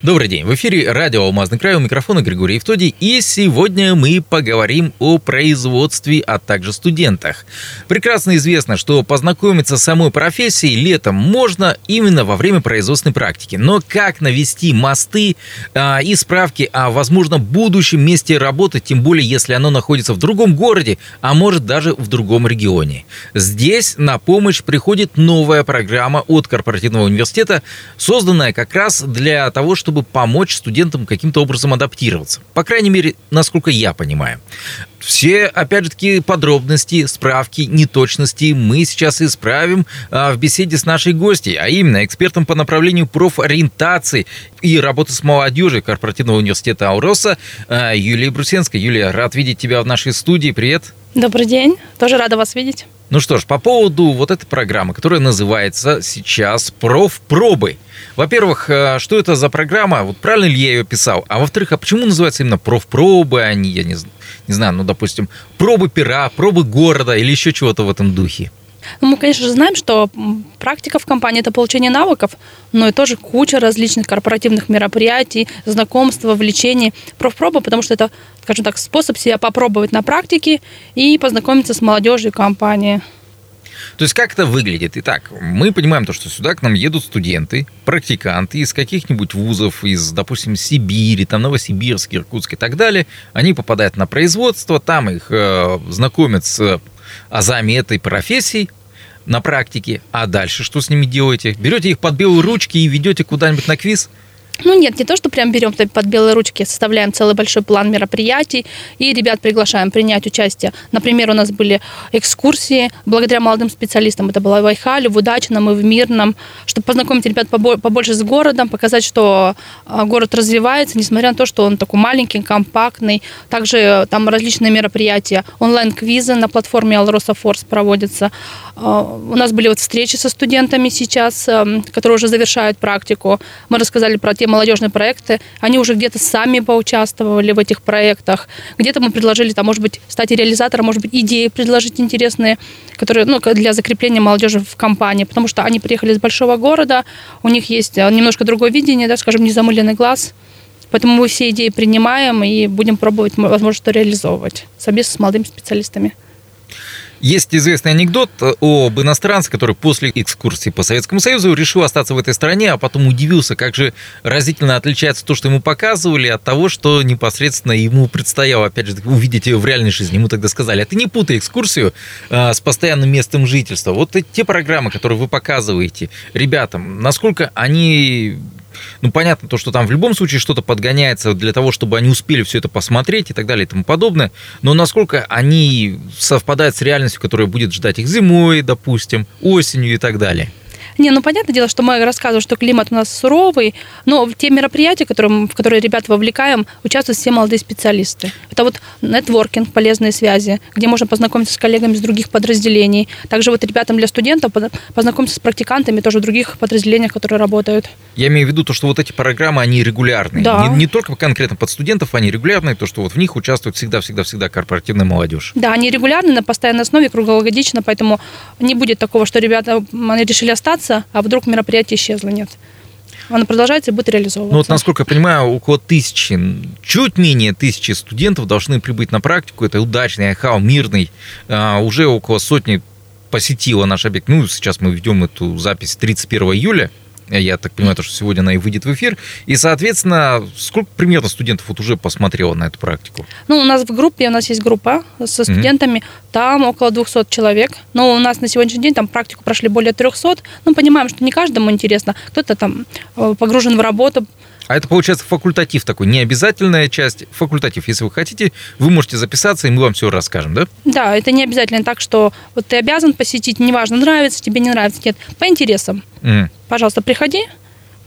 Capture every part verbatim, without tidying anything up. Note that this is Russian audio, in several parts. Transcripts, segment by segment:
Добрый день, в эфире радио «Алмазный край», у микрофона Григорий Евтодий, и сегодня мы поговорим о производстве, а также студентах. Прекрасно известно, что познакомиться с самой профессией летом можно именно во время производственной практики, но как навести мосты а, и справки о, возможно, будущем месте работы, тем более, если оно находится в другом городе, а может даже в другом регионе. Здесь на помощь приходит новая программа от корпоративного университета, созданная как раз для того, чтобы чтобы помочь студентам каким-то образом адаптироваться. По крайней мере, насколько я понимаю. Все, опять же таки, подробности, справки, неточности мы сейчас исправим а, в беседе с нашей гостьей, а именно экспертом по направлению профориентации и работы с молодежью корпоративного университета АЛРОСА а, Юлия Брусенская. Юлия, рад видеть тебя в нашей студии. Привет. Добрый день. Тоже рада вас видеть. Ну что ж, по поводу вот этой программы, которая называется сейчас «Профпробы». Во-первых, что это за программа? Вот правильно ли я ее писал? А во-вторых, а почему называется именно «Профпробы», а не, я не, не знаю, ну, допустим, «Пробы пера», «Пробы города» или еще чего-то в этом духе? Ну, мы, конечно же, знаем, что практика в компании – это получение навыков, но и тоже куча различных корпоративных мероприятий, знакомства, влечений, профпроба, потому что это, скажем так, способ себя попробовать на практике и познакомиться с молодежью компании. То есть как это выглядит? Итак, мы понимаем то, что сюда к нам едут студенты, практиканты из каких-нибудь вузов, из, допустим, Сибири, там Новосибирск, Иркутск и так далее. Они попадают на производство, там их э, знакомят с азами этой профессии на практике. А дальше что с ними делаете? Берете их под белые ручки и ведете куда-нибудь на квиз? Ну нет, не то, что прям берем под белые ручки, составляем целый большой план мероприятий и ребят приглашаем принять участие. Например, у нас были экскурсии благодаря молодым специалистам. Это было в Айхале, в Удачном и в Мирном, чтобы познакомить ребят побольше с городом, показать, что город развивается, несмотря на то, что он такой маленький, компактный. Также там различные мероприятия, онлайн-квизы на платформе Alrosa Force проводятся. У нас были вот встречи со студентами сейчас, которые уже завершают практику. Мы рассказали про те молодежные проекты, они уже где-то сами поучаствовали в этих проектах. Где-то мы предложили, там, может быть, стать реализатором, может быть, идеи предложить интересные, которые, ну, для закрепления молодежи в компании, потому что они приехали из большого города, у них есть немножко другое видение, да, скажем, незамыленный глаз. Поэтому мы все идеи принимаем и будем пробовать, возможно, что реализовывать совместно с молодыми специалистами. Есть известный анекдот об иностранце, который после экскурсии по Советскому Союзу решил остаться в этой стране, а потом удивился, как же разительно отличается то, что ему показывали, от того, что непосредственно ему предстояло, опять же, увидеть ее в реальной жизни. Ему тогда сказали: а ты не путай экскурсию а, с постоянным местом жительства. Вот те программы, которые вы показываете ребятам, насколько они... Ну, понятно то, что там в любом случае что-то подгоняется для того, чтобы они успели все это посмотреть и так далее и тому подобное, но насколько они совпадают с реальностью, которая будет ждать их зимой, допустим, осенью и так далее. Не, ну, понятное дело, что мы рассказываем, что климат у нас суровый, но те мероприятия, которые, в которые ребят вовлекаем, участвуют все молодые специалисты. Это вот нетворкинг, полезные связи, где можно познакомиться с коллегами из других подразделений. Также вот ребятам для студентов познакомиться с практикантами тоже в других подразделениях, которые работают. Я имею в виду то, что вот эти программы, они регулярные. Да. Не, не только конкретно под студентов, они регулярные, то, что вот в них участвует всегда-всегда-всегда корпоративная молодежь. Да, они регулярные, на постоянной основе, круглогодично, поэтому не будет такого, что ребята решили остаться, а вдруг мероприятие исчезло, нет. Оно продолжается и будет реализовываться. Ну вот, насколько я понимаю, около тысячи, чуть менее тысячи студентов должны прибыть на практику. Это Удачный, Айхал, Мирный. А, уже около сотни посетила наш объект. Ну, сейчас мы ведем эту запись тридцать первого июля. Я так понимаю, что сегодня она и выйдет в эфир. И, соответственно, сколько примерно студентов вот уже посмотрело на эту практику? Ну, у нас в группе, у нас есть группа со студентами, mm-hmm. там около двести человек. Но у нас на сегодняшний день там практику прошли более трехсот. Ну, понимаем, что не каждому интересно. Кто-то там погружен в работу. А это, получается, факультатив такой, необязательная часть, факультатив. Если вы хотите, вы можете записаться, и мы вам все расскажем, да? Да, это не обязательно так, что вот ты обязан посетить, неважно, нравится тебе, не нравится, нет, по интересам. Mm. Пожалуйста, приходи,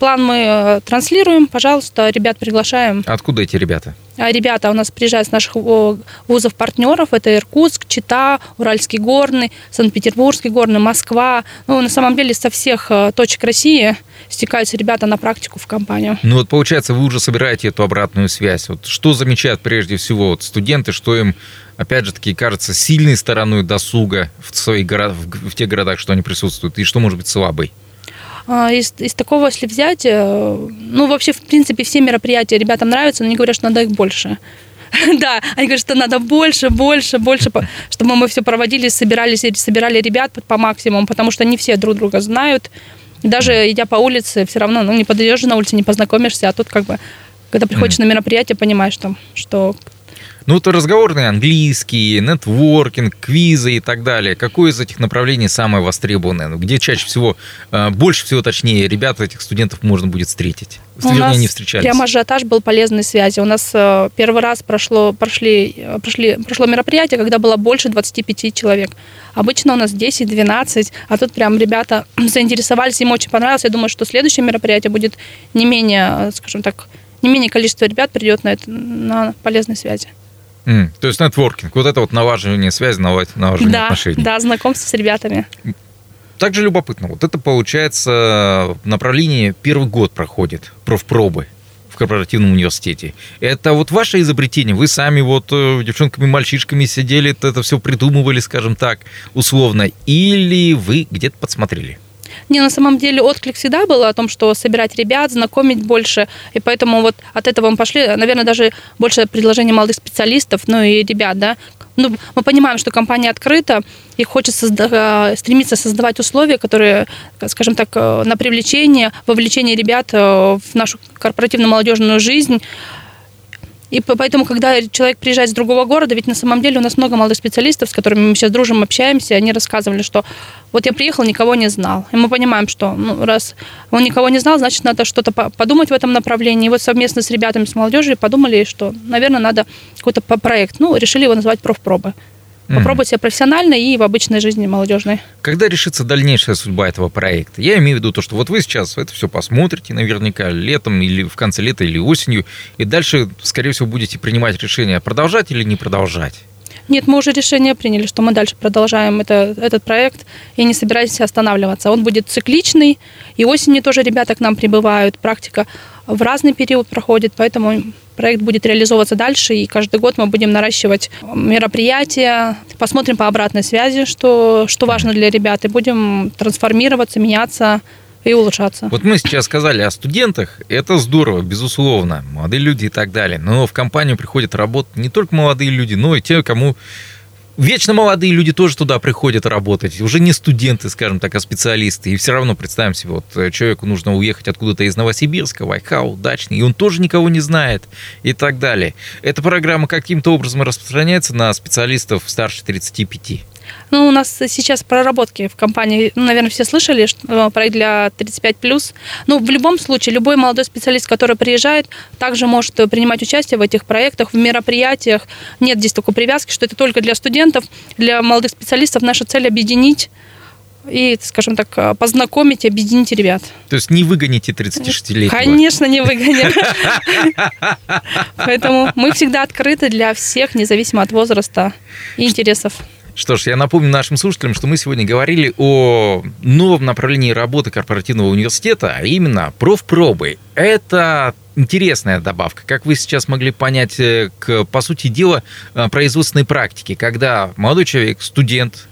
План мы транслируем, пожалуйста, ребят приглашаем. Откуда эти ребята? Ребята у нас приезжают с наших вузов-партнеров. Это Иркутск, Чита, Уральский горный, Санкт-Петербургский горный, Москва. Ну, на самом деле, со всех точек России стекаются ребята на практику в компанию. Ну вот, получается, вы уже собираете эту обратную связь. Вот что замечают прежде всего вот студенты, что им, опять же таки, кажется сильной стороной досуга в, своих город... в тех городах, что они присутствуют, и что может быть слабой? Из, из такого, если взять, ну, вообще, в принципе, все мероприятия ребятам нравятся, но они говорят, что надо их больше. Да, они говорят, что надо больше, больше, больше, чтобы мы все проводили, собирались, собирали ребят по максимуму, потому что не все друг друга знают. Даже идя по улице, все равно, ну, не подойдешь на улице, не познакомишься, а тут как бы, когда приходишь на мероприятие, понимаешь, что... что... Ну, вот разговорный английский, нетворкинг, квизы и так далее. Какое из этих направлений самое востребованное? Где чаще всего, больше всего, точнее, ребят этих студентов можно будет встретить? У нас не встречались. Прямо ажиотаж был полезной связи. У нас первый раз прошло, прошли, прошли, прошло мероприятие, когда было больше двадцати пяти человек. Обычно у нас десять-двенадцать, а тут прям ребята заинтересовались, им очень понравилось. Я думаю, что следующее мероприятие будет не менее, скажем так, не менее количество ребят придет на, это, на полезной связи. Mm, то есть нетворкинг, вот это вот налаживание связи, налаживание да, отношений. Да, знакомство с ребятами. Также любопытно, вот это получается направление первый год проходит, профпробы в корпоративном университете. Это вот ваше изобретение, вы сами вот девчонками, мальчишками сидели, это все придумывали, скажем так, условно, или вы где-то подсмотрели? Не, на самом деле отклик всегда был о том, что собирать ребят, знакомить больше, и поэтому вот от этого мы пошли, наверное, даже больше предложений молодых специалистов, ну и ребят, да. Ну, мы понимаем, что компания открыта, и хочет созда- стремиться создавать условия, которые, скажем так, на привлечение, вовлечение ребят в нашу корпоративно-молодежную жизнь. И поэтому, когда человек приезжает с другого города, ведь на самом деле у нас много молодых специалистов, с которыми мы сейчас дружим, общаемся, они рассказывали, что вот я приехал, никого не знал. И мы понимаем, что ну, раз он никого не знал, значит, надо что-то подумать в этом направлении. И вот совместно с ребятами, с молодежью подумали, что, наверное, надо какой-то проект. Ну, решили его назвать «Профпробы». Попробовать себя профессионально и в обычной жизни молодежной. Когда решится дальнейшая судьба этого проекта? Я имею в виду то, что вот вы сейчас это все посмотрите наверняка летом или в конце лета или осенью, и дальше, скорее всего, будете принимать решение, продолжать или не продолжать. Нет, мы уже решение приняли, что мы дальше продолжаем это, этот проект и не собираемся останавливаться. Он будет цикличный, и осенью тоже ребята к нам прибывают. Практика в разный период проходит, поэтому проект будет реализовываться дальше, и каждый год мы будем наращивать мероприятия, посмотрим по обратной связи, что, что важно для ребят, и будем трансформироваться, меняться и улучшаться. Вот мы сейчас сказали о студентах, это здорово, безусловно, молодые люди и так далее, но в компанию приходят работать не только молодые люди, но и те, кому... Вечно молодые люди тоже туда приходят работать, уже не студенты, скажем так, а специалисты, и все равно, представим себе, вот человеку нужно уехать откуда-то из Новосибирска, в Айхал, Удачный, и он тоже никого не знает, и так далее. Эта программа каким-то образом распространяется на специалистов старше тридцати пяти? Ну, у нас сейчас проработки в компании, ну, наверное, все слышали, что проект для тридцати пяти плюс. Ну, в любом случае, любой молодой специалист, который приезжает, также может принимать участие в этих проектах, в мероприятиях. Нет здесь такой привязки, что это только для студентов, для молодых специалистов. Наша цель – объединить и, скажем так, познакомить, объединить ребят. То есть не выгоните тридцатишестилетнего? Конечно, не выгоним. Поэтому мы всегда открыты для всех, независимо от возраста и интересов. Что ж, я напомню нашим слушателям, что мы сегодня говорили о новом направлении работы корпоративного университета, а именно профпробы. Это интересная добавка, как вы сейчас могли понять, к, по сути дела, производственной практике, когда молодой человек, студент,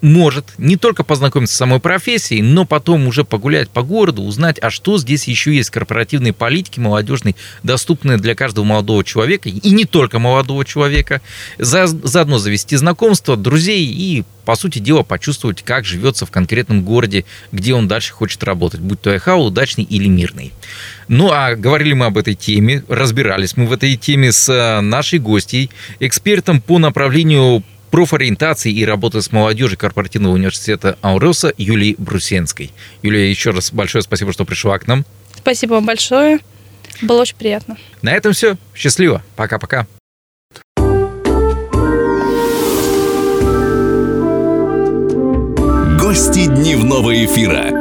может не только познакомиться с самой профессией, но потом уже погулять по городу, узнать, а что здесь еще есть, корпоративные политики молодежные, доступные для каждого молодого человека, и не только молодого человека, заодно завести знакомства, друзей и, по сути дела, почувствовать, как живется в конкретном городе, где он дальше хочет работать, будь то Айхал, Удачный или Мирный. Ну, а говорили мы об этой теме, разбирались мы в этой теме с нашей гостьей, экспертом по направлению профориентации и работы с молодежью корпоративного университета АЛРОСА Юлии Брусенской. Юлия, еще раз большое спасибо, что пришла к нам. Спасибо вам большое. Было очень приятно. На этом все. Счастливо. Пока-пока. Гости дневного эфира.